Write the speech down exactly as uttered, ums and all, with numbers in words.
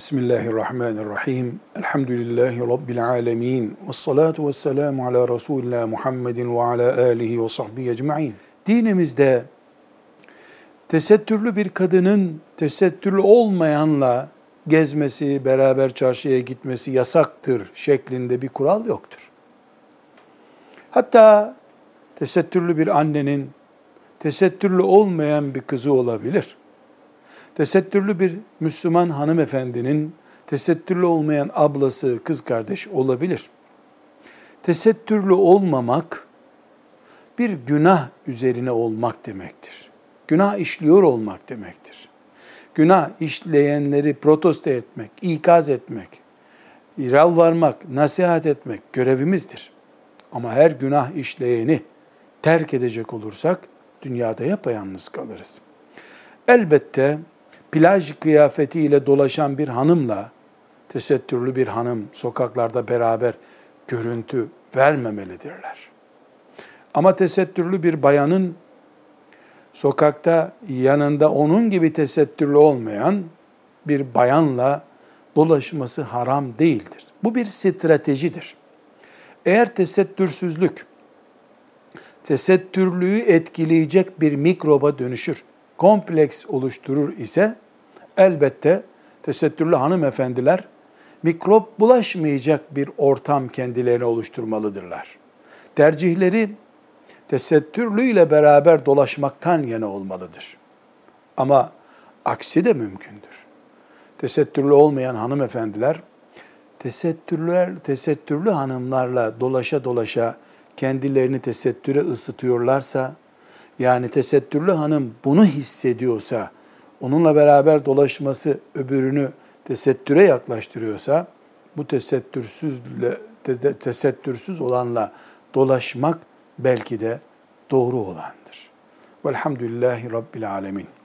Bismillahirrahmanirrahim. Elhamdülillahi Rabbil alemin. Vessalatu vesselamu ala Resulillah Muhammedin ve ala alihi ve sahbihi ecma'in. Dinimizde tesettürlü bir kadının tesettürlü olmayanla gezmesi, beraber çarşıya gitmesi yasaktır şeklinde bir kural yoktur. Hatta tesettürlü bir annenin tesettürlü olmayan bir kızı olabilir. Tesettürlü bir Müslüman hanımefendinin tesettürlü olmayan ablası, kız kardeş olabilir. Tesettürlü olmamak bir günah üzerine olmak demektir. Günah işliyor olmak demektir. Günah işleyenleri protesto etmek, ikaz etmek, yalvarmak, nasihat etmek görevimizdir. Ama her günah işleyeni terk edecek olursak dünyada yapayalnız kalırız. Elbette plaj kıyafetiyle dolaşan bir hanımla tesettürlü bir hanım sokaklarda beraber görüntü vermemelidirler. Ama tesettürlü bir bayanın sokakta yanında onun gibi tesettürlü olmayan bir bayanla dolaşması haram değildir. Bu bir stratejidir. Eğer tesettürsüzlük tesettürlüğü etkileyecek bir mikroba dönüşür, kompleks oluşturur ise elbette tesettürlü hanımefendiler mikrop bulaşmayacak bir ortam kendilerine oluşturmalıdırlar. Tercihleri tesettürlüyle beraber dolaşmaktan yana olmalıdır. Ama aksi de mümkündür. Tesettürlü olmayan hanımefendiler tesettürlüler, tesettürlü hanımlarla dolaşa dolaşa kendilerini tesettüre ısıtıyorlarsa, yani tesettürlü hanım bunu hissediyorsa, onunla beraber dolaşması öbürünü tesettüre yaklaştırıyorsa, bu tesettürsüzle, tesettürsüz olanla dolaşmak belki de doğru olandır. Velhamdülillahi Rabbil alemin.